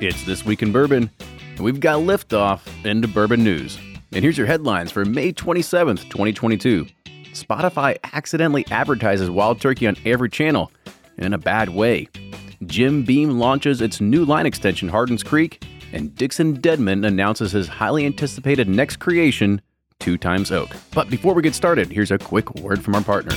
It's This Week in Bourbon, and we've got liftoff into bourbon news. And here's your headlines for May 27th, 2022. Spotify accidentally advertises Wild Turkey on every channel, and in a bad way. Jim Beam launches its new line extension, Hardin's Creek, and Dixon Dedman announces his highly anticipated next creation, Two Times Oak. But before we get started, here's a quick word from our partners.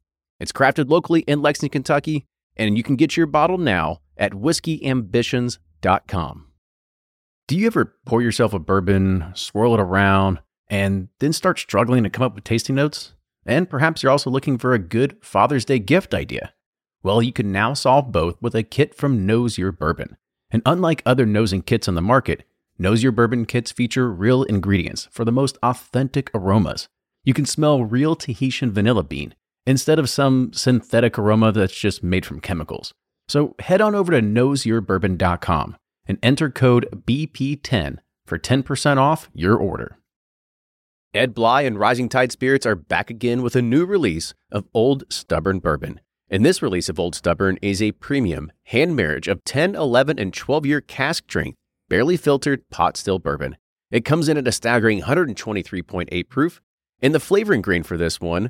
It's crafted locally in Lexington, Kentucky, and you can get your bottle now at whiskeyambitions.com. Do you ever pour yourself a bourbon, swirl it around, and then start struggling to come up with tasting notes? And perhaps you're also looking for a good Father's Day gift idea. Well, you can now solve both with a kit from Nose Your Bourbon. And unlike other nosing kits on the market, Nose Your Bourbon kits feature real ingredients for the most authentic aromas. You can smell real Tahitian vanilla bean, instead of some synthetic aroma that's just made from chemicals. So head on over to NoseYourBourbon.com and enter code BP10 for 10% off your order. Ed Bly and Rising Tide Spirits are back again with a new release of Old Stubborn Bourbon. And this release of Old Stubborn is a premium hand marriage of 10, 11, and 12-year cask strength, barely filtered pot still bourbon. It comes in at a staggering 123.8 proof, and the flavoring grain for this one,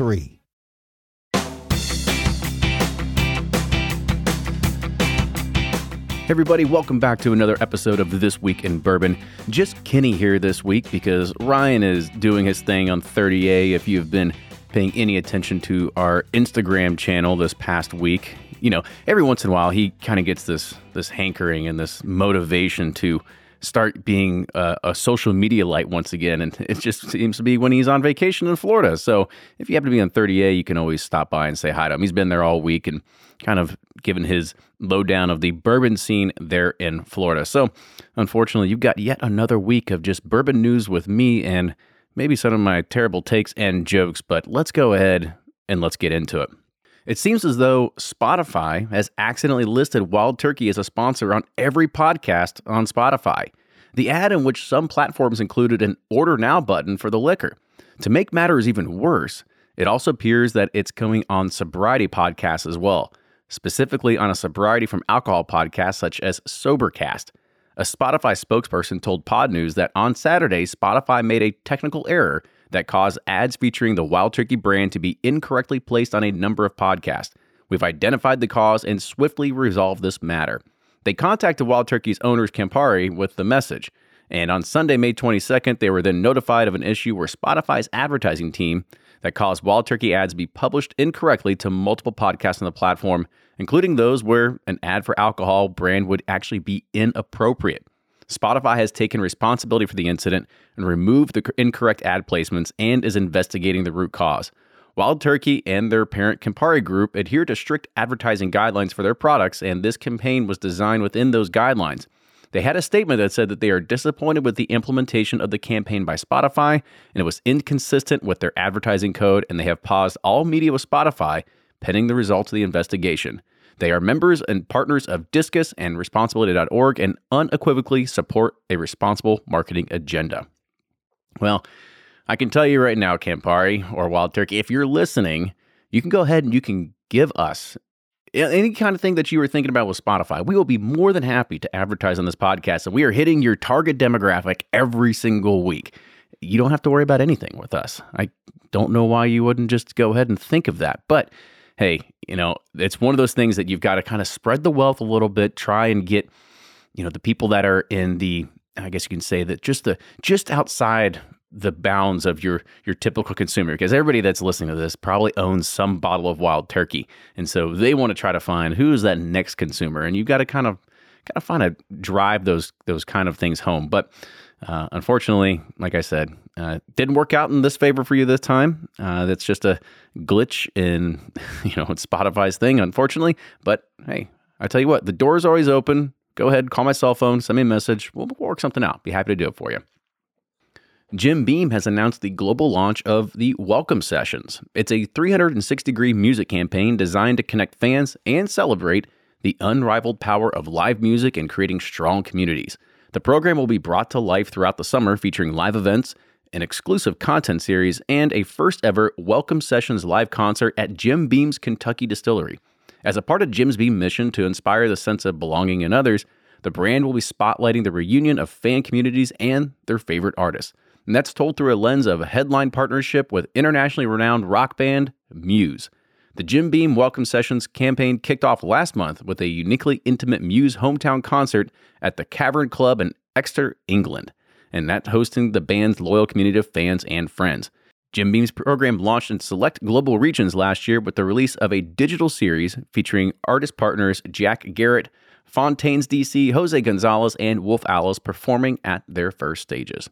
Hey everybody, welcome back to another episode of This Week in Bourbon. Just Kenny here this week because Ryan is doing his thing on 30A. If you've been paying any attention to our Instagram channel this past week, you know, every once in a while he kind of gets this hankering and this motivation to start being a social media light once again, and it just seems to be when he's on vacation in Florida. So if you happen to be on 30A, you can always stop by and say hi to him. He's been there all week and kind of given his lowdown of the bourbon scene there in Florida. So unfortunately, you've got yet another week of just bourbon news with me and maybe some of my terrible takes and jokes, but let's go ahead and let's get into it. It seems as though Spotify has accidentally listed Wild Turkey as a sponsor on every podcast on Spotify. The ad in which some platforms included an order now button for the liquor. To make matters even worse, it also appears that it's going on sobriety podcasts as well, specifically on a sobriety from alcohol podcast such as Sobercast. A Spotify spokesperson told Pod News that on Saturday, Spotify made a technical error that caused ads featuring the Wild Turkey brand to be incorrectly placed on a number of podcasts. We've identified the cause and swiftly resolved this matter. They contacted Wild Turkey's owners, Campari, with the message. And on Sunday, May 22nd, they were then notified of an issue where Spotify's advertising team that caused Wild Turkey ads to be published incorrectly to multiple podcasts on the platform, including those where an ad for alcohol brand would actually be inappropriate. Spotify has taken responsibility for the incident and removed the incorrect ad placements and is investigating the root cause. Wild Turkey and their parent Campari Group adhere to strict advertising guidelines for their products, and this campaign was designed within those guidelines. They had a statement that said that they are disappointed with the implementation of the campaign by Spotify, and it was inconsistent with their advertising code, and they have paused all media with Spotify pending the results of the investigation. They are members and partners of Discus and Responsibility.org and unequivocally support a responsible marketing agenda. Well, I can tell you right now, Campari or Wild Turkey, if you're listening, you can go ahead and you can give us any kind of thing that you were thinking about with Spotify. We will be more than happy to advertise on this podcast, and we are hitting your target demographic every single week. You don't have to worry about anything with us. I don't know why you wouldn't just go ahead and think of that. But hey, you know, it's one of those things that you've got to kind of spread the wealth a little bit, try and get, you know, the people that are in the, I guess you can say that just outside the bounds of your typical consumer, because everybody that's listening to this probably owns some bottle of Wild Turkey. And so they want to try to find who's that next consumer. And you've got to kind of find a drive those kind of things home. But unfortunately, like I said, didn't work out in this favor for you this time. That's just a glitch in, you know, Spotify's thing, unfortunately. But hey, I tell you what, the door's always open. Go ahead, call my cell phone, send me a message. We'll work something out. Be happy to do it for you. Jim Beam has announced the global launch of the Welcome Sessions. It's a 360-degree music campaign designed to connect fans and celebrate the unrivaled power of live music and creating strong communities. The program will be brought to life throughout the summer, featuring live events, an exclusive content series, and a first-ever Welcome Sessions live concert at Jim Beam's Kentucky Distillery. As a part of Jim's Beam mission to inspire the sense of belonging in others, the brand will be spotlighting the reunion of fan communities and their favorite artists. And that's told through a lens of a headline partnership with internationally renowned rock band Muse. The Jim Beam Welcome Sessions campaign kicked off last month with a uniquely intimate Muse hometown concert at the Cavern Club in Exeter, England, and that hosting the band's loyal community of fans and friends. Jim Beam's program launched in select global regions last year with the release of a digital series featuring artist partners Jack Garrett, Fontaines DC, Jose Gonzalez, and Wolf Alice performing at their first stages.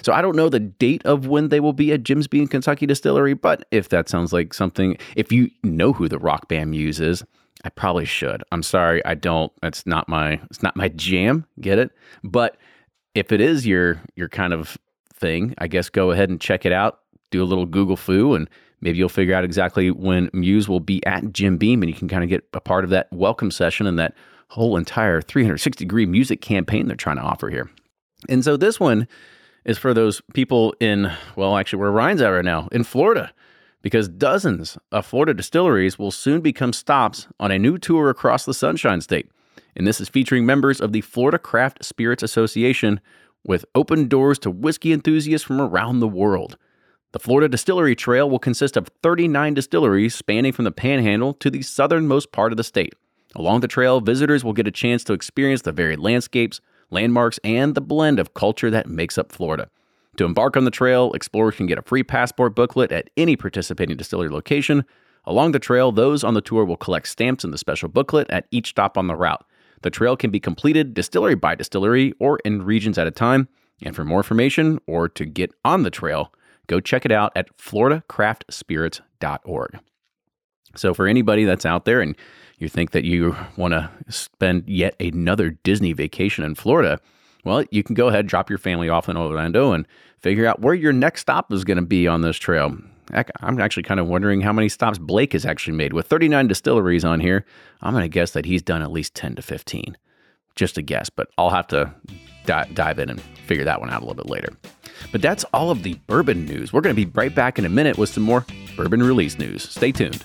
So I don't know the date of when they will be at Jim's Beam Kentucky Distillery, but if that sounds like something, if you know who the rock band Muse is, I probably should. I'm sorry, I don't. That's not my, it's not my jam. Get it? But if it is your kind of thing, I guess go ahead and check it out. Do a little Google foo, and maybe you'll figure out exactly when Muse will be at Jim Beam, and you can kind of get a part of that welcome session and that whole entire 360-degree music campaign they're trying to offer here. And so this one is for those people in, well, actually where Ryan's at right now, in Florida, because dozens of Florida distilleries will soon become stops on a new tour across the Sunshine State. And this is featuring members of the Florida Craft Spirits Association with open doors to whiskey enthusiasts from around the world. The Florida Distillery Trail will consist of 39 distilleries spanning from the Panhandle to the southernmost part of the state. Along the trail, visitors will get a chance to experience the varied landscapes, landmarks, and the blend of culture that makes up Florida. To embark on the trail, explorers can get a free passport booklet at any participating distillery location. Along the trail, those on the tour will collect stamps in the special booklet at each stop on the route. The trail can be completed distillery by distillery or in regions at a time. And for more information or to get on the trail, go check it out at floridacraftspirits.org. So for anybody that's out there and you think that you want to spend yet another Disney vacation in Florida, well, you can go ahead, drop your family off in Orlando and figure out where your next stop is going to be on this trail. Heck, I'm actually kind of wondering how many stops Blake has actually made. With 39 distilleries on here, I'm going to guess that he's done at least 10 to 15. Just a guess, but I'll have to dive in and figure that one out a little bit later. But that's all of the bourbon news. We're going to be right back in a minute with some more bourbon release news. Stay tuned.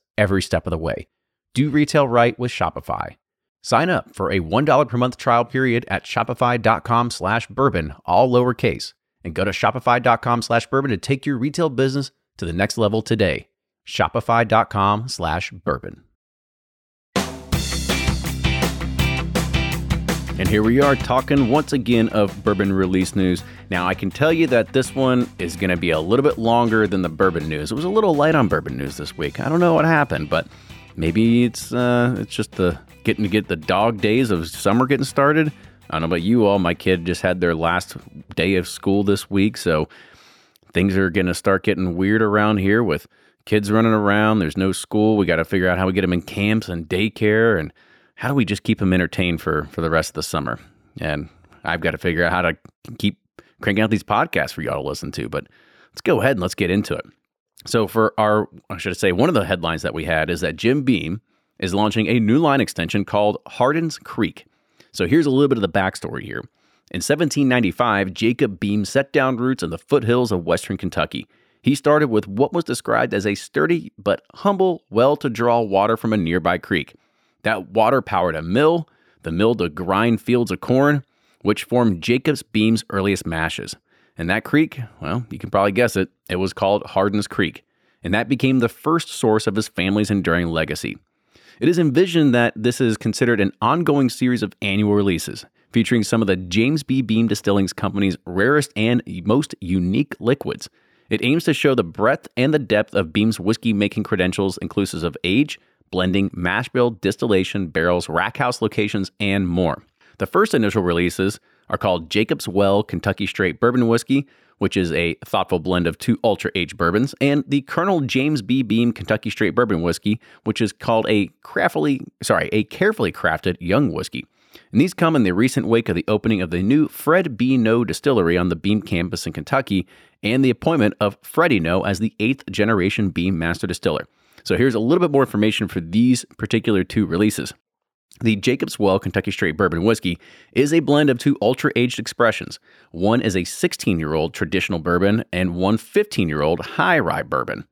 every step of the way. Do retail right with Shopify. Sign up for a $1 per month trial period at shopify.com/bourbon, all lowercase, and go to shopify.com/bourbon to take your retail business to the next level today. Shopify.com/bourbon. And here we are talking once again of bourbon release news. Now, I can tell you that this one is going to be a little bit longer than the bourbon news. It was a little light on bourbon news this week. I don't know what happened, but maybe it's just the getting to get the dog days of summer getting started. I don't know about you all. My kid just had their last day of school this week, so things are going to start getting weird around here with kids running around. There's no school. We got to figure out how we get them in camps and daycare, and how do we just keep them entertained for the rest of the summer? And I've got to figure out how to keep cranking out these podcasts for y'all to listen to, but let's go ahead and let's get into it. So for our, I should say, one of the headlines that we had is that Jim Beam is launching a new line extension called Hardin's Creek. So here's a little bit of the backstory here. In 1795, Jacob Beam set down roots in the foothills of western Kentucky. He started with what was described as a sturdy but humble well to draw water from a nearby creek. That water powered a mill, the mill to grind fields of corn, which formed Jacob's Beam's earliest mashes. And that creek, well, you can probably guess it, it was called Hardin's Creek. And that became the first source of his family's enduring legacy. It is envisioned that this is considered an ongoing series of annual releases, featuring some of the James B. Beam Distilling Company's rarest and most unique liquids. It aims to show the breadth and the depth of Beam's whiskey-making credentials, inclusive of age, blending, mash bill, distillation, barrels, rackhouse locations, and more. The first initial releases are called Jacob's Well Kentucky Straight Bourbon Whiskey, which is a thoughtful blend of two ultra-aged bourbons, and the Colonel James B. Beam Kentucky Straight Bourbon Whiskey, which is called a carefully crafted young whiskey. And these come in the recent wake of the opening of the new Fred B. No Distillery on the Beam campus in Kentucky, and the appointment of Freddie No as the 8th-generation Beam Master Distiller. So here's a little bit more information for these particular two releases. The Jacob's Well Kentucky Straight Bourbon Whiskey is a blend of two ultra-aged expressions. One is a 16-year-old traditional bourbon and one 15-year-old high-rye bourbon.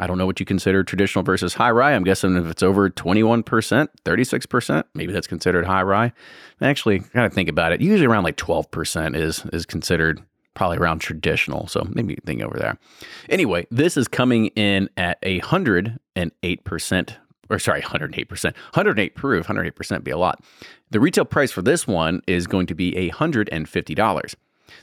I don't know what you consider traditional versus high-rye. I'm guessing if it's over 21%, 36%, maybe that's considered high-rye. Actually, kind of think about it. Usually around like 12% is considered probably around traditional, so maybe you think over there. Anyway, this is coming in at 108 proof. 108% be a lot. The retail price for this one is going to be $150.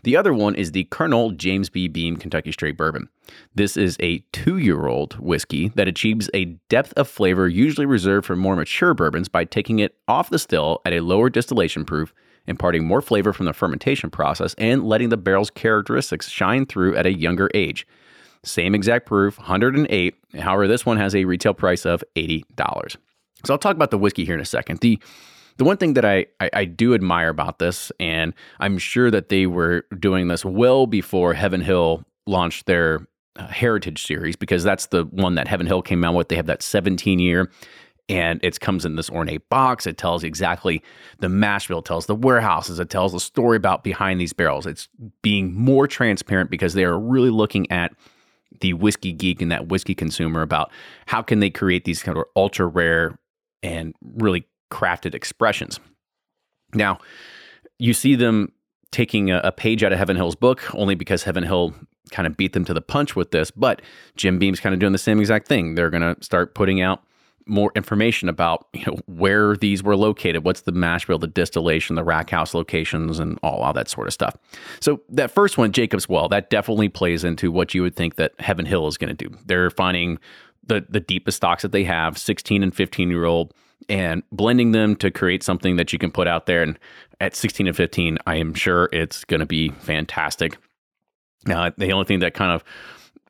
The other one is the Colonel James B. Beam Kentucky Straight Bourbon. This is a 2-year-old whiskey that achieves a depth of flavor usually reserved for more mature bourbons by taking it off the still at a lower distillation proof, imparting more flavor from the fermentation process and letting the barrel's characteristics shine through at a younger age. Same exact proof, 108. However, this one has a retail price of $80. So I'll talk about the whiskey here in a second. The one thing that I do admire about this, and I'm sure that they were doing this well before Heaven Hill launched their Heritage Series, because that's the one that Heaven Hill came out with. They have that 17-year. And it comes in this ornate box. It tells exactly the mash bill, it tells the warehouses, it tells the story about behind these barrels. It's being more transparent because they are really looking at the whiskey geek and that whiskey consumer about how can they create these kind of ultra rare and really crafted expressions. Now, you see them taking a page out of Heaven Hill's book only because Heaven Hill kind of beat them to the punch with this, but Jim Beam's kind of doing the same exact thing. They're going to start putting out more information about, where these were located, what's the mash bill, the distillation, the rack house locations, and all that sort of stuff. So that first one, Jacob's Well, that definitely plays into what you would think that Heaven Hill is going to do. They're finding the deepest stocks that they have, 16 and 15-year-old, and blending them to create something that you can put out there. And at 16 and 15, I am sure it's going to be fantastic. Now, the only thing that kind of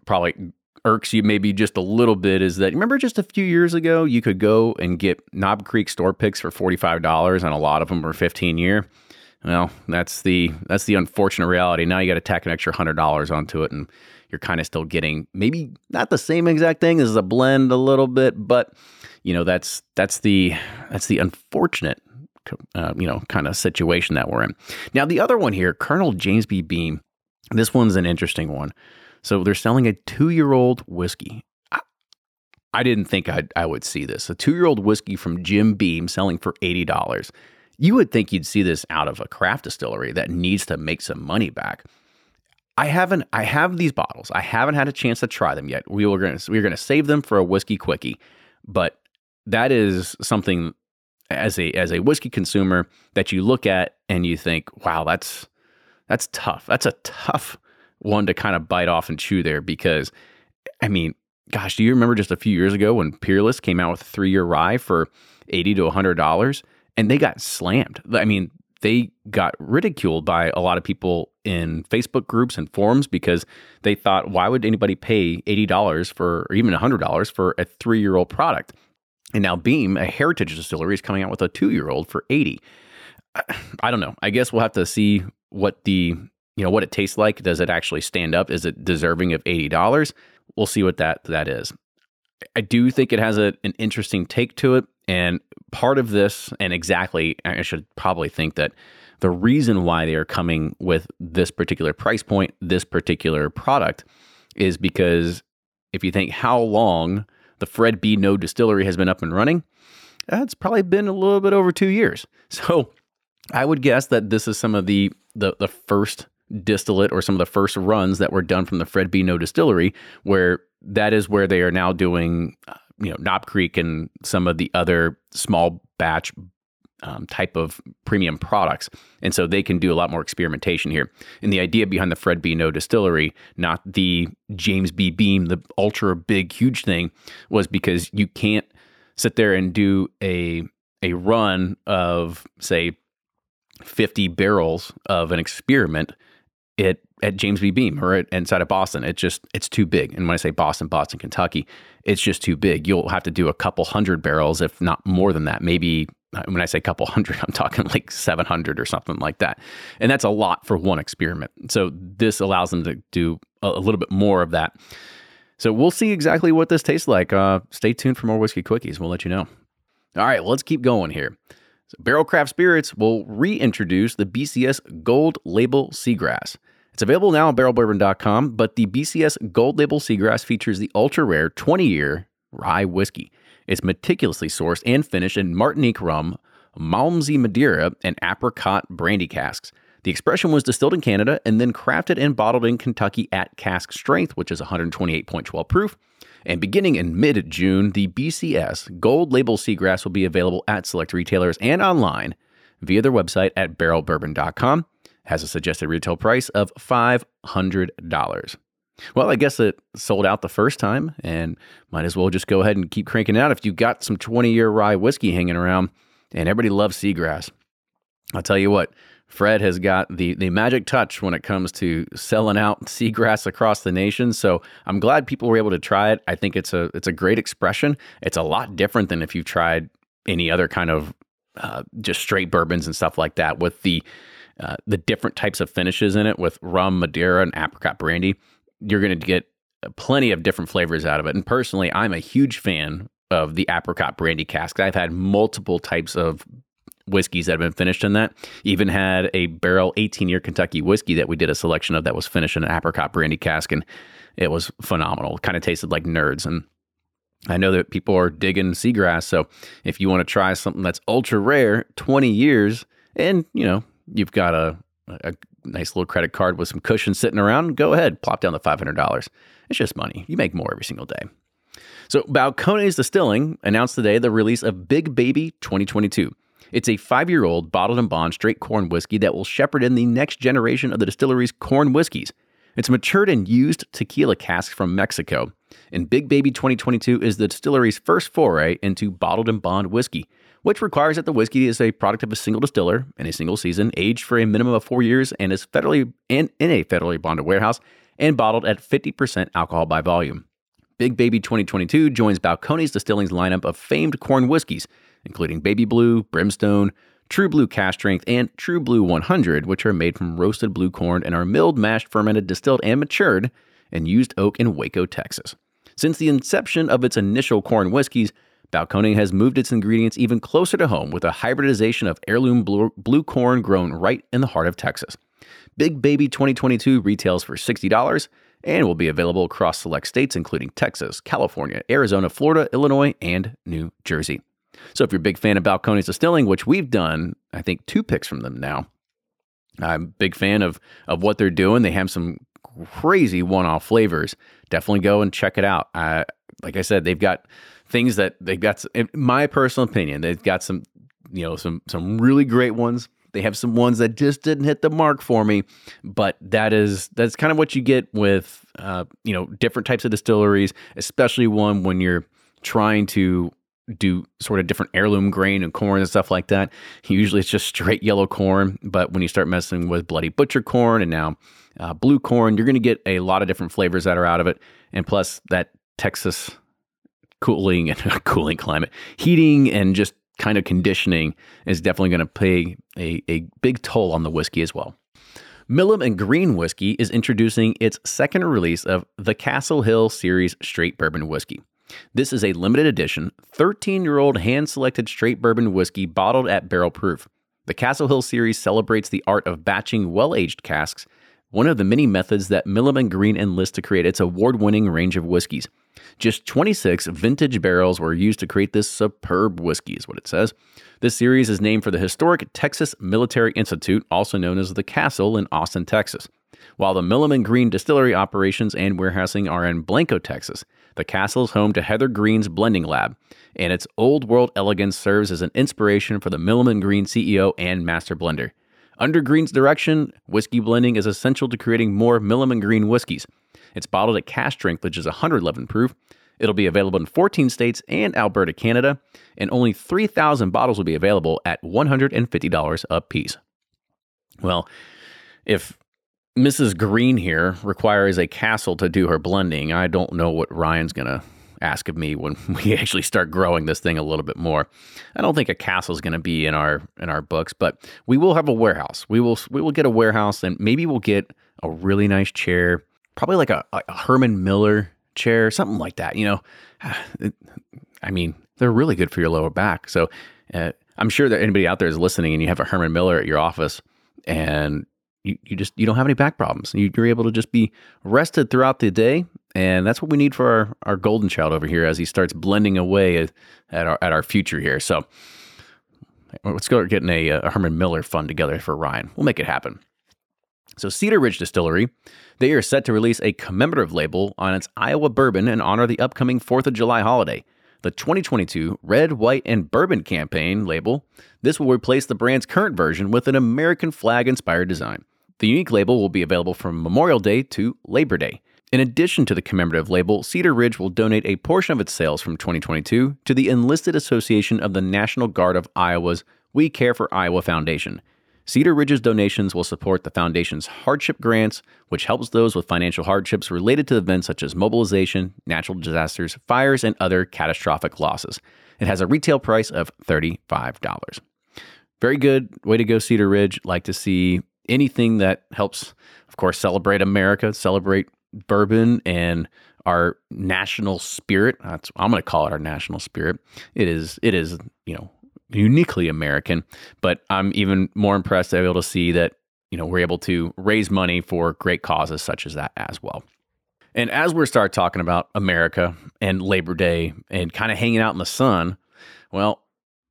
probably irks you maybe just a little bit is that, remember just a few years ago, you could go and get Knob Creek store picks for $45 and a lot of them were 15 year. Well, that's the unfortunate reality. Now you got to tack an extra $100 onto it and you're kind of still getting maybe not the same exact thing. This is a blend a little bit, but you know, that's the unfortunate, kind of situation that we're in. Now the other one here, Colonel James B. Beam, this one's an interesting one. So they're selling a 2-year-old whiskey. I didn't think I would see this. A 2-year-old whiskey from Jim Beam selling for $80. You would think you'd see this out of a craft distillery that needs to make some money back. I have these bottles. I haven't had a chance to try them yet. We're going to save them for a whiskey quickie, but that is something as a whiskey consumer that you look at and you think, wow, that's tough. That's a tough one to kind of bite off and chew there because, I mean, gosh, do you remember just a few years ago when Peerless came out with a 3-year rye for $80 to $100? And they got slammed. I mean, they got ridiculed by a lot of people in Facebook groups and forums because they thought, why would anybody pay $80 for, or even $100 for a 3-year-old product? And now Beam, a heritage distillery, is coming out with a 2-year-old for $80. I don't know. I guess we'll have to see what what it tastes like. Does it actually stand up? Is it deserving of $80? We'll see what that is. I do think it has an interesting take to it. And part of this, and exactly, I should probably think that the reason why they are coming with this particular price point, this particular product, is because if you think how long the Fred B. No Distillery has been up and running, it's probably been a little bit over 2 years. So I would guess that this is some of the first distillate or some of the first runs that were done from the Fred B. No Distillery, where that is where they are now doing Knob Creek and some of the other small batch type of premium products. And so they can do a lot more experimentation here. And the idea behind the Fred B. No Distillery, not the James B. Beam, the ultra big, huge thing, was because you can't sit there and do a run of, say, 50 barrels of an experiment at James B. Beam or inside of Boston. It's too big. And when I say Boston, Kentucky, it's just too big. You'll have to do a couple hundred barrels, if not more than that. Maybe when I say couple hundred, I'm talking like 700 or something like that. And that's a lot for one experiment. So this allows them to do a little bit more of that. So we'll see exactly what this tastes like. Stay tuned for more Whiskey Quickies. We'll let you know. All right, well, let's keep going here. So Barrel Craft Spirits will reintroduce the BCS Gold Label Seagrass. It's available now on BarrelBourbon.com, but the BCS Gold Label Seagrass features the ultra-rare 20-year rye whiskey. It's meticulously sourced and finished in Martinique rum, Malmsey Madeira, and apricot brandy casks. The expression was distilled in Canada and then crafted and bottled in Kentucky at cask strength, which is 128.12 proof. And beginning in mid-June, the BCS Gold Label Seagrass will be available at select retailers and online via their website at BarrelBourbon.com. Has a suggested retail price of $500. Well, I guess it sold out the first time and might as well just go ahead and keep cranking out if you've got some 20-year rye whiskey hanging around and everybody loves Seagrass. I'll tell you what, Fred has got the magic touch when it comes to selling out Seagrass across the nation. So I'm glad people were able to try it. I think it's a great expression. It's a lot different than if you've tried any other kind of just straight bourbons and stuff like that with the different types of finishes in it with rum, Madeira, and apricot brandy. You're going to get plenty of different flavors out of it. And personally, I'm a huge fan of the apricot brandy cask. I've had multiple types of whiskeys that have been finished in that. Even had a barrel 18-year Kentucky whiskey that we did a selection of that was finished in an apricot brandy cask, and it was phenomenal. It kind of tasted like nerds. And I know that people are digging Seagrass, so if you want to try something that's ultra rare, 20 years, and you've got a nice little credit card with some cushion sitting around, go ahead, plop down the $500. It's just money. You make more every single day. So Balcones Distilling announced today the release of Big Baby 2022. It's a 5-year-old bottled and bond straight corn whiskey that will shepherd in the next generation of the distillery's corn whiskeys. It's matured and used tequila casks from Mexico. And Big Baby 2022 is the distillery's first foray into bottled and bond whiskey, which requires that the whiskey is a product of a single distiller in a single season, aged for a minimum of 4 years, and is federally and in a federally bonded warehouse and bottled at 50% alcohol by volume. Big Baby 2022 joins Balcones Distilling's lineup of famed corn whiskeys, including Baby Blue, Brimstone, True Blue Cash Strength, and True Blue 100, which are made from roasted blue corn and are milled, mashed, fermented, distilled, and matured in used oak in Waco, Texas. Since the inception of its initial corn whiskeys, Balcones has moved its ingredients even closer to home with a hybridization of heirloom blue corn grown right in the heart of Texas. Big Baby 2022 retails for $60 and will be available across select states including Texas, California, Arizona, Florida, Illinois, and New Jersey. So if you're a big fan of Balcones Distilling, which we've done, I think, 2 picks from them now, I'm a big fan of what they're doing. They have some crazy one-off flavors. Definitely go and check it out. Like I said, they've got things that they've got, in my personal opinion, they've got some, you know, some really great ones. They have some ones that just didn't hit the mark for me, but that's kind of what you get with, different types of distilleries, especially one when you're trying to do sort of different heirloom grain and corn and stuff like that. Usually it's just straight yellow corn, but when you start messing with bloody butcher corn and now blue corn, you're going to get a lot of different flavors that are out of it. And plus that Texas cooling and cooling climate, heating and just kind of conditioning is definitely going to pay a big toll on the whiskey as well. Milam & Green Whiskey is introducing its second release of the Castle Hill Series Straight Bourbon Whiskey. This is a limited edition, 13-year-old hand-selected straight bourbon whiskey bottled at barrel proof. The Castle Hill series celebrates the art of batching well-aged casks, one of the many methods that Milam & Green enlists to create its award-winning range of whiskeys. Just 26 vintage barrels were used to create this superb whiskey, is what it says. This series is named for the historic Texas Military Institute, also known as the Castle in Austin, Texas. While the Milam & Green distillery operations and warehousing are in Blanco, Texas, the Castle is home to Heather Green's blending lab, and its old-world elegance serves as an inspiration for the Milam & Green CEO and master blender. Under Green's direction, whiskey blending is essential to creating more Milam & Green whiskeys. It's bottled at cask strength, which is 111 proof. It'll be available in 14 states and Alberta, Canada, and only 3,000 bottles will be available at $150 a piece. Well, if Mrs. Green here requires a castle to do her blending, I don't know what Ryan's going to ask of me when we actually start growing this thing a little bit more. I don't think a castle is going to be in our books, but we will have a warehouse. We will get a warehouse, and maybe we'll get a really nice chair, probably like a Herman Miller chair, something like that. You know, I mean, they're really good for your lower back. So I'm sure that anybody out there is listening, and you have a Herman Miller at your office, and you don't have any back problems. You're able to just be rested throughout the day. And that's what we need for our golden child over here as he starts blending away at our future here. So let's go getting a Herman Miller fund together for Ryan. We'll make it happen. So Cedar Ridge Distillery, they are set to release a commemorative label on its Iowa bourbon and honor the upcoming 4th of July holiday. The 2022 Red, White, and Bourbon Campaign label. This will replace the brand's current version with an American flag-inspired design. The unique label will be available from Memorial Day to Labor Day. In addition to the commemorative label, Cedar Ridge will donate a portion of its sales from 2022 to the Enlisted Association of the National Guard of Iowa's We Care for Iowa Foundation. Cedar Ridge's donations will support the foundation's hardship grants, which helps those with financial hardships related to events such as mobilization, natural disasters, fires, and other catastrophic losses. It has a retail price of $35. Very good. Way to go, Cedar Ridge. Like to see anything that helps, of course, celebrate America, celebrate bourbon and our national spirit. I'm going to call it our national spirit. It is, uniquely American, but I'm even more impressed to be able to see that, we're able to raise money for great causes such as that as well. And as we start talking about America and Labor Day and kind of hanging out in the sun, well,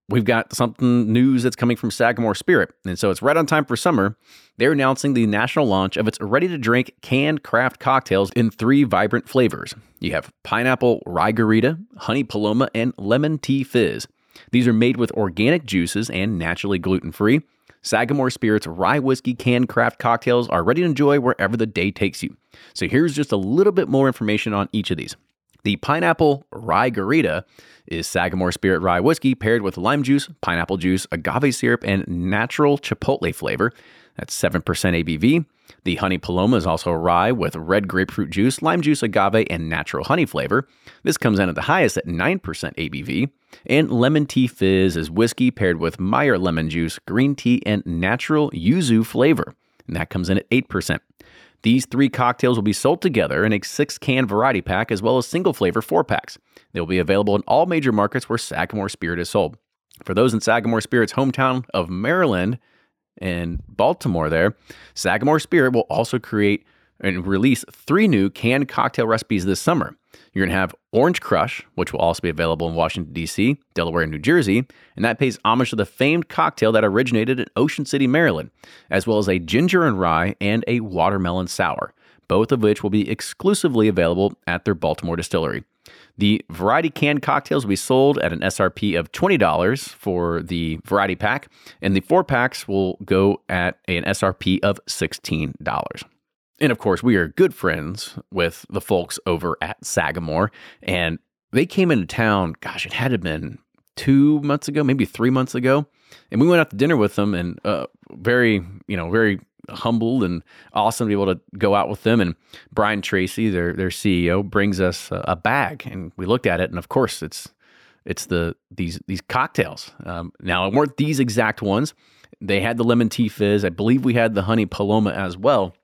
we've got something news that's coming from Sagamore Spirit. And so it's right on time for summer. They're announcing the national launch of its ready-to-drink canned craft cocktails in 3 vibrant flavors. You have pineapple rye garita, honey paloma, and lemon tea fizz. These are made with organic juices and naturally gluten-free. Sagamore Spirit's rye whiskey canned craft cocktails are ready to enjoy wherever the day takes you. So here's just a little bit more information on each of these. The pineapple rye garita is Sagamore Spirit rye whiskey paired with lime juice, pineapple juice, agave syrup, and natural chipotle flavor. That's 7% ABV. The Honey Paloma is also a rye with red grapefruit juice, lime juice, agave, and natural honey flavor. This comes in at the highest at 9% ABV. And Lemon Tea Fizz is whiskey paired with Meyer lemon juice, green tea, and natural yuzu flavor. And that comes in at 8%. These three cocktails will be sold together in a 6-can variety pack as well as single-flavor 4-packs. They will be available in all major markets where Sagamore Spirit is sold. For those in Sagamore Spirit's hometown of Maryland and Baltimore there, Sagamore Spirit will also create and release 3 new canned cocktail recipes this summer. You're going to have Orange Crush, which will also be available in Washington, D.C., Delaware, and New Jersey, and that pays homage to the famed cocktail that originated in Ocean City, Maryland, as well as a ginger and rye and a watermelon sour, both of which will be exclusively available at their Baltimore distillery. The variety canned cocktails will be sold at an SRP of $20 for the variety pack, and the 4-packs will go at an SRP of $16. And of course, we are good friends with the folks over at Sagamore, and they came into town, gosh, it had been 2 months ago, maybe 3 months ago, and we went out to dinner with them, and very humbled and awesome to be able to go out with them. And Brian Tracy, their CEO, brings us a bag, and we looked at it, and of course, it's these cocktails. Now, it weren't these exact ones. They had the Lemon Tea Fizz. I believe we had the Honey Paloma as well.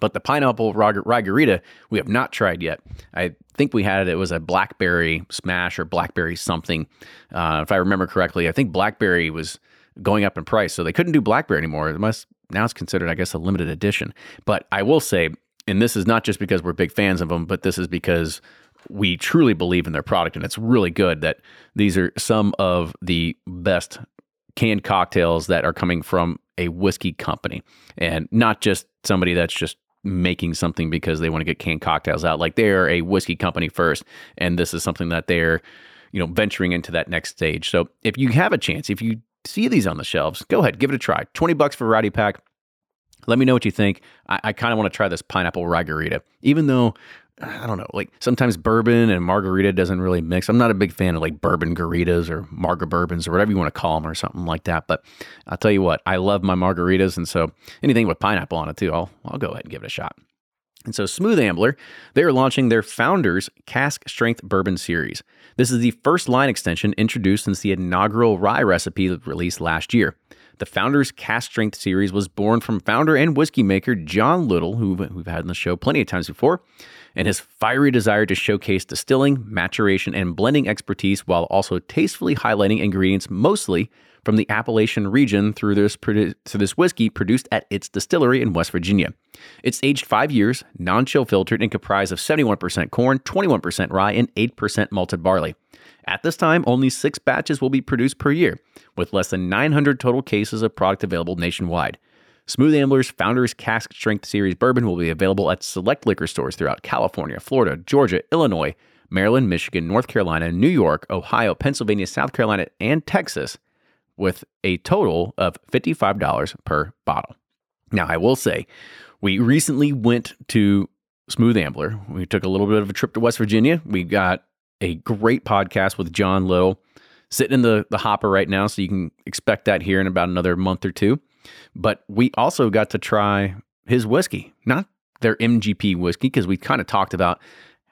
But the pineapple ragarita, we have not tried yet. I think we had it. It was a blackberry smash or blackberry something. If I remember correctly, I think blackberry was going up in price, so they couldn't do blackberry anymore. Now it's considered, I guess, a limited edition. But I will say, and this is not just because we're big fans of them, but this is because we truly believe in their product, and it's really good that these are some of the best canned cocktails that are coming from a whiskey company, and not just somebody that's just making something because they want to get canned cocktails out. Like, they're a whiskey company first, and this is something that they're, venturing into that next stage. So if you have a chance, if you see these on the shelves, go ahead, give it a try. $20 for variety pack. Let me know what you think. I kind of want to try this pineapple ragarita, even though, I don't know, like sometimes bourbon and margarita doesn't really mix. I'm not a big fan of like bourbon garitas or marga bourbons or whatever you want to call them or something like that. But I'll tell you what, I love my margaritas. And so anything with pineapple on it too, I'll go ahead and give it a shot. And so Smooth Ambler, they're launching their Founders Cask Strength Bourbon Series. This is the first line extension introduced since the inaugural rye recipe released last year. The Founders Cask Strength Series was born from founder and whiskey maker John Little, who we've had on the show plenty of times before, and his fiery desire to showcase distilling, maturation, and blending expertise while also tastefully highlighting ingredients mostly from the Appalachian region through this whiskey produced at its distillery in West Virginia. It's aged 5 years, non-chill filtered, and comprised of 71% corn, 21% rye, and 8% malted barley. At this time, only 6 batches will be produced per year, with less than 900 total cases of product available nationwide. Smooth Ambler's Founders Cask Strength Series Bourbon will be available at select liquor stores throughout California, Florida, Georgia, Illinois, Maryland, Michigan, North Carolina, New York, Ohio, Pennsylvania, South Carolina, and Texas, with a total of $55 per bottle. Now, I will say, we recently went to Smooth Ambler. We took a little bit of a trip to West Virginia. We got a great podcast with John Little sitting in the hopper right now, so you can expect that here in about another month or two. But we also got to try his whiskey, not their MGP whiskey, because we kind of talked about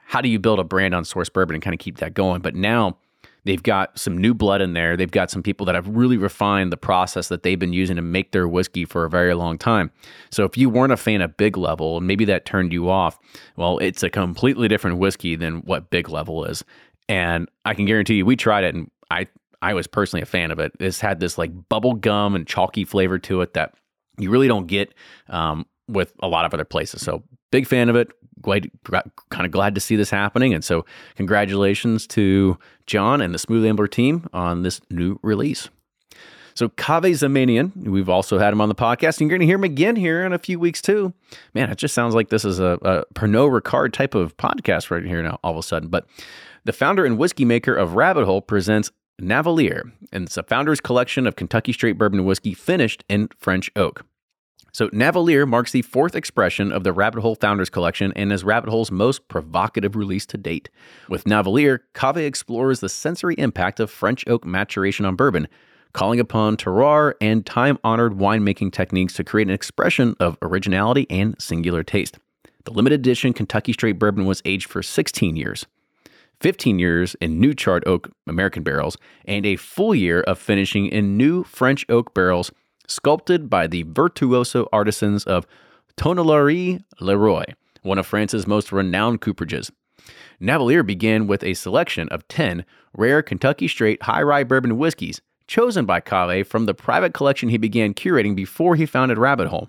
how do you build a brand on source bourbon and kind of keep that going. But now they've got some new blood in there. They've got some people that have really refined the process that they've been using to make their whiskey for a very long time. So if you weren't a fan of Big Level and maybe that turned you off, well, it's a completely different whiskey than what Big Level is. And I can guarantee you, we tried it, and I was personally a fan of it. It's had this like bubble gum and chalky flavor to it that you really don't get with a lot of other places. So big fan of it. Kind of glad to see this happening. And so congratulations to John and the Smooth Ambler team on this new release. So Kaveh Zamanian, we've also had him on the podcast, and you're going to hear him again here in a few weeks too. Man, it just sounds like this is a Pernod Ricard type of podcast right here now all of a sudden. But the founder and whiskey maker of Rabbit Hole presents Navalier, and it's a founder's collection of Kentucky straight bourbon whiskey finished in French oak. So Navalier marks the 4th expression of the Rabbit Hole Founders Collection and is Rabbit Hole's most provocative release to date. With Navalier, Kaveh explores the sensory impact of French oak maturation on bourbon, calling upon terroir and time-honored winemaking techniques to create an expression of originality and singular taste. The limited edition Kentucky Straight Bourbon was aged for 16 years, 15 years in new charred oak American barrels, and a full year of finishing in new French oak barrels sculpted by the virtuoso artisans of Tonnerie-le-Roi, one of France's most renowned cooperages. Navalier began with a selection of 10 rare Kentucky Straight High Rye Bourbon whiskeys, chosen by Cave from the private collection he began curating before he founded Rabbit Hole.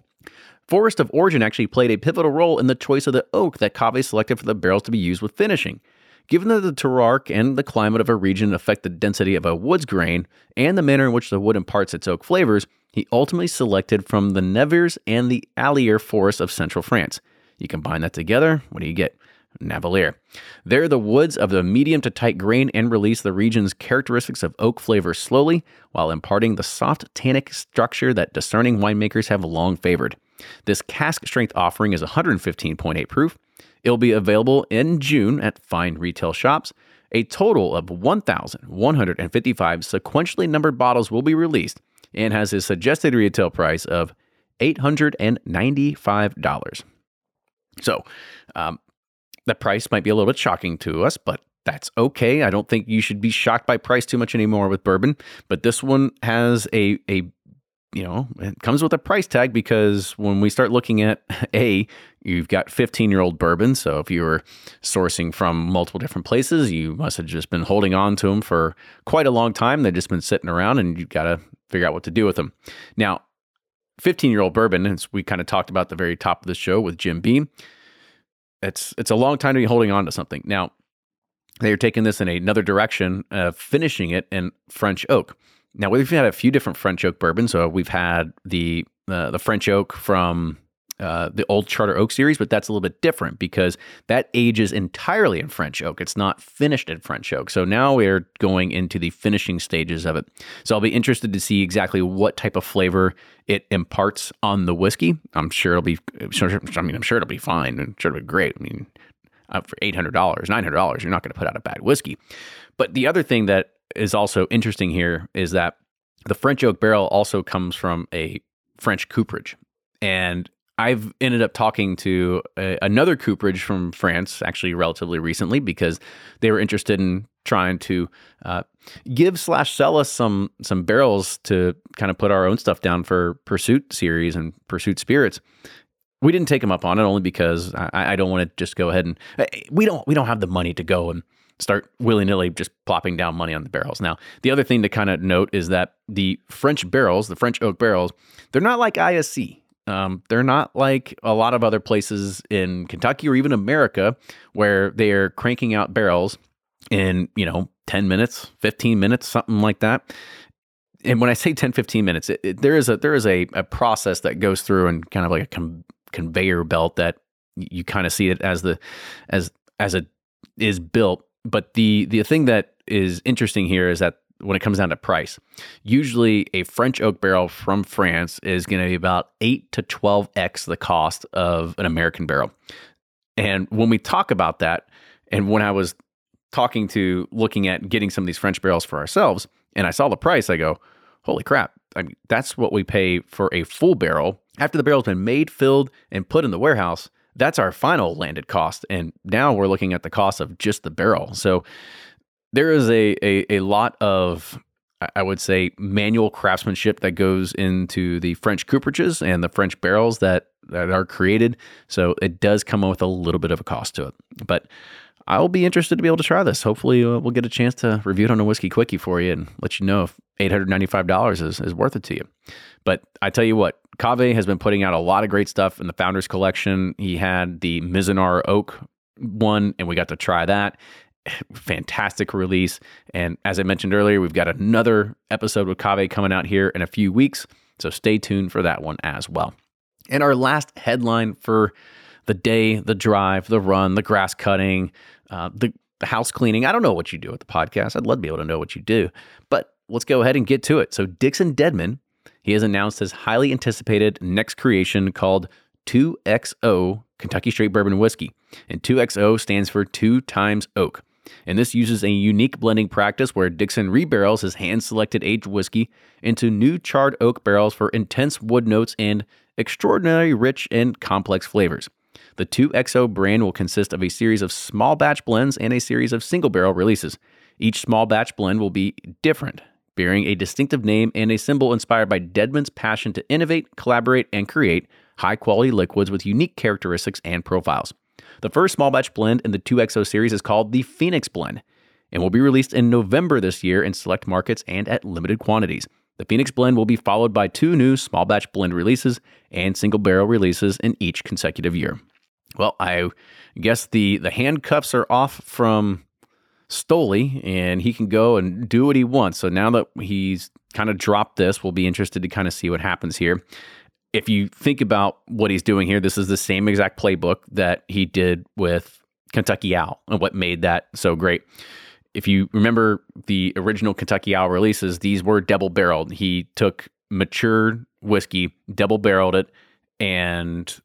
Forest of origin actually played a pivotal role in the choice of the oak that Cave selected for the barrels to be used with finishing. Given that the terroir and the climate of a region affect the density of a wood's grain and the manner in which the wood imparts its oak flavors, he ultimately selected from the Nevers and the Allier forests of central France. You combine that together, what do you get? Navalier. They're the woods of the medium to tight grain and release the region's characteristics of oak flavor slowly while imparting the soft tannic structure that discerning winemakers have long favored. This cask strength offering is 115.8 proof. It'll be available in June at fine retail shops. A total of 1,155 sequentially numbered bottles will be released and has a suggested retail price of $895. So, the price might be a little bit shocking to us, but that's okay. I don't think you should be shocked by price too much anymore with bourbon, but this one has it comes with a price tag, because when we start looking at you've got 15-year-old bourbon. So if you were sourcing from multiple different places, you must have just been holding on to them for quite a long time. They've just been sitting around and you've got to figure out what to do with them. Now, 15-year-old bourbon, as we kind of talked about at the very top of the show with Jim Beam, It's a long time to be holding on to something. Now, they are taking this in another direction, finishing it in French oak. Now, we've had a few different French oak bourbons. So we've had the French oak from the Old Charter Oak series, but that's a little bit different because that ages entirely in French oak. It's not finished in French oak. So now we're going into the finishing stages of it. So I'll be interested to see exactly what type of flavor it imparts on the whiskey. I'm sure it'll be fine. I'm sure it'll be great. I mean, for $800, $900, you're not going to put out a bad whiskey. But the other thing that is also interesting here is that the French oak barrel also comes from a French cooperage. And I've ended up talking to another cooperage from France, actually relatively recently, because they were interested in trying to give/sell us some barrels to kind of put our own stuff down for Pursuit series and Pursuit Spirits. We didn't take them up on it only because I don't want to just go ahead and we don't have the money to go and start willy-nilly just plopping down money on the barrels. Now, the other thing to kind of note is that the French oak barrels, they're not like ISC. They're not like a lot of other places in Kentucky or even America where they are cranking out barrels in, 10 minutes, 15 minutes, something like that. And when I say 10, 15 minutes, there is a process that goes through and kind of like a conveyor belt that you kind of see it as it is built. But the thing that is interesting here is that when it comes down to price, usually a French oak barrel from France is going to be about 8 to 12x the cost of an American barrel. And when we talk about that, and when I was looking at getting some of these French barrels for ourselves, and I saw the price, I go, holy crap, I mean, that's what we pay for a full barrel. After the barrel's been made, filled, and put in the warehouse, that's our final landed cost. And now we're looking at the cost of just the barrel. So there is a lot of, I would say, manual craftsmanship that goes into the French cooperages and the French barrels that are created. So it does come with a little bit of a cost to it. But I'll be interested to be able to try this. Hopefully we'll get a chance to review it on a Whiskey Quickie for you and let you know if $895 is worth it to you. But I tell you what, Cave has been putting out a lot of great stuff in the Founders Collection. He had the Mizonar Oak one, and we got to try that. Fantastic release. And as I mentioned earlier, we've got another episode with Cave coming out here in a few weeks. So stay tuned for that one as well. And our last headline for the day, the drive, the run, the grass cutting, the house cleaning. I don't know what you do with the podcast. I'd love to be able to know what you do, but let's go ahead and get to it. So Dixon Dedman, he has announced his highly anticipated next creation called 2XO Kentucky Straight Bourbon Whiskey. And 2XO stands for Two Times Oak. And this uses a unique blending practice where Dixon rebarrels his hand-selected aged whiskey into new charred oak barrels for intense wood notes and extraordinarily rich and complex flavors. The 2XO brand will consist of a series of small batch blends and a series of single barrel releases. Each small batch blend will be different, bearing a distinctive name and a symbol inspired by Dedman's passion to innovate, collaborate, and create high-quality liquids with unique characteristics and profiles. The first small batch blend in the 2XO series is called the Phoenix Blend and will be released in November this year in select markets and at limited quantities. The Phoenix Blend will be followed by two new small batch blend releases and single barrel releases in each consecutive year. Well, I guess the handcuffs are off from Stoli, and he can go and do what he wants. So now that he's kind of dropped this, we'll be interested to kind of see what happens here. If you think about what he's doing here, this is the same exact playbook that he did with Kentucky Owl and what made that so great. If you remember the original Kentucky Owl releases, these were double-barreled. He took mature whiskey, double-barreled it, and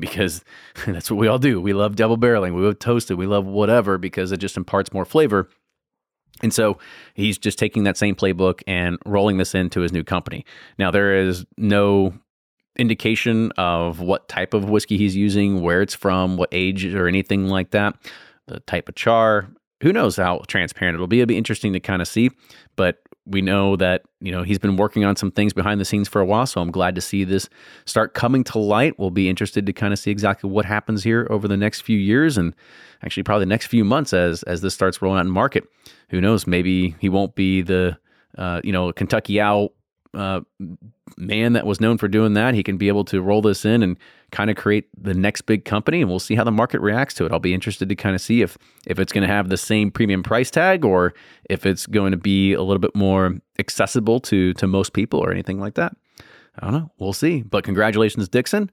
because that's what we all do. We love double-barreling. We love toasted. We love whatever because it just imparts more flavor. And so he's just taking that same playbook and rolling this into his new company. Now, there is no indication of what type of whiskey he's using, where it's from, what age or anything like that, the type of char. Who knows how transparent it'll be. It'll be interesting to kind of see, but we know that, you know, he's been working on some things behind the scenes for a while, so I'm glad to see this start coming to light. We'll be interested to kind of see exactly what happens here over the next few years and actually probably the next few months as this starts rolling out in market. Who knows? Maybe he won't be the, Kentucky Owl man that was known for doing that. He can be able to roll this in and kind of create the next big company, and we'll see how the market reacts to it. I'll be interested to kind of see if it's going to have the same premium price tag or if it's going to be a little bit more accessible to most people or anything like that. I don't know. We'll see. But congratulations, Dixon,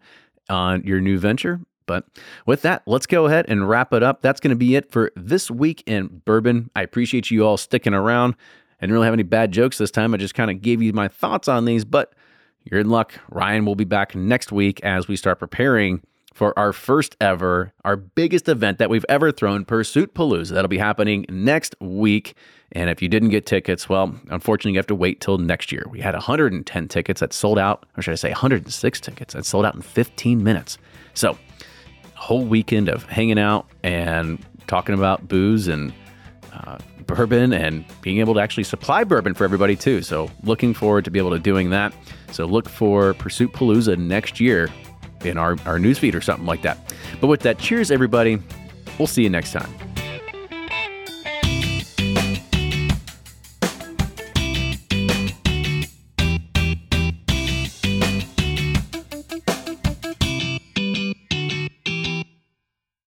on your new venture. But with that, let's go ahead and wrap it up. That's going to be it for This Week in Bourbon. I appreciate you all sticking around. I didn't really have any bad jokes this time. I just kind of gave you my thoughts on these, but you're in luck. Ryan will be back next week as we start preparing for our first ever, our biggest event that we've ever thrown, Pursuit Palooza. That'll be happening next week. And if you didn't get tickets, well, unfortunately, you have to wait till next year. We had 110 tickets that sold out, or should I say 106 tickets that sold out in 15 minutes. So a whole weekend of hanging out and talking about booze and bourbon and being able to actually supply bourbon for everybody too. So looking forward to be able to doing that. So look for Pursuit Palooza next year in our newsfeed or something like that. But with that, cheers everybody. We'll see you next time.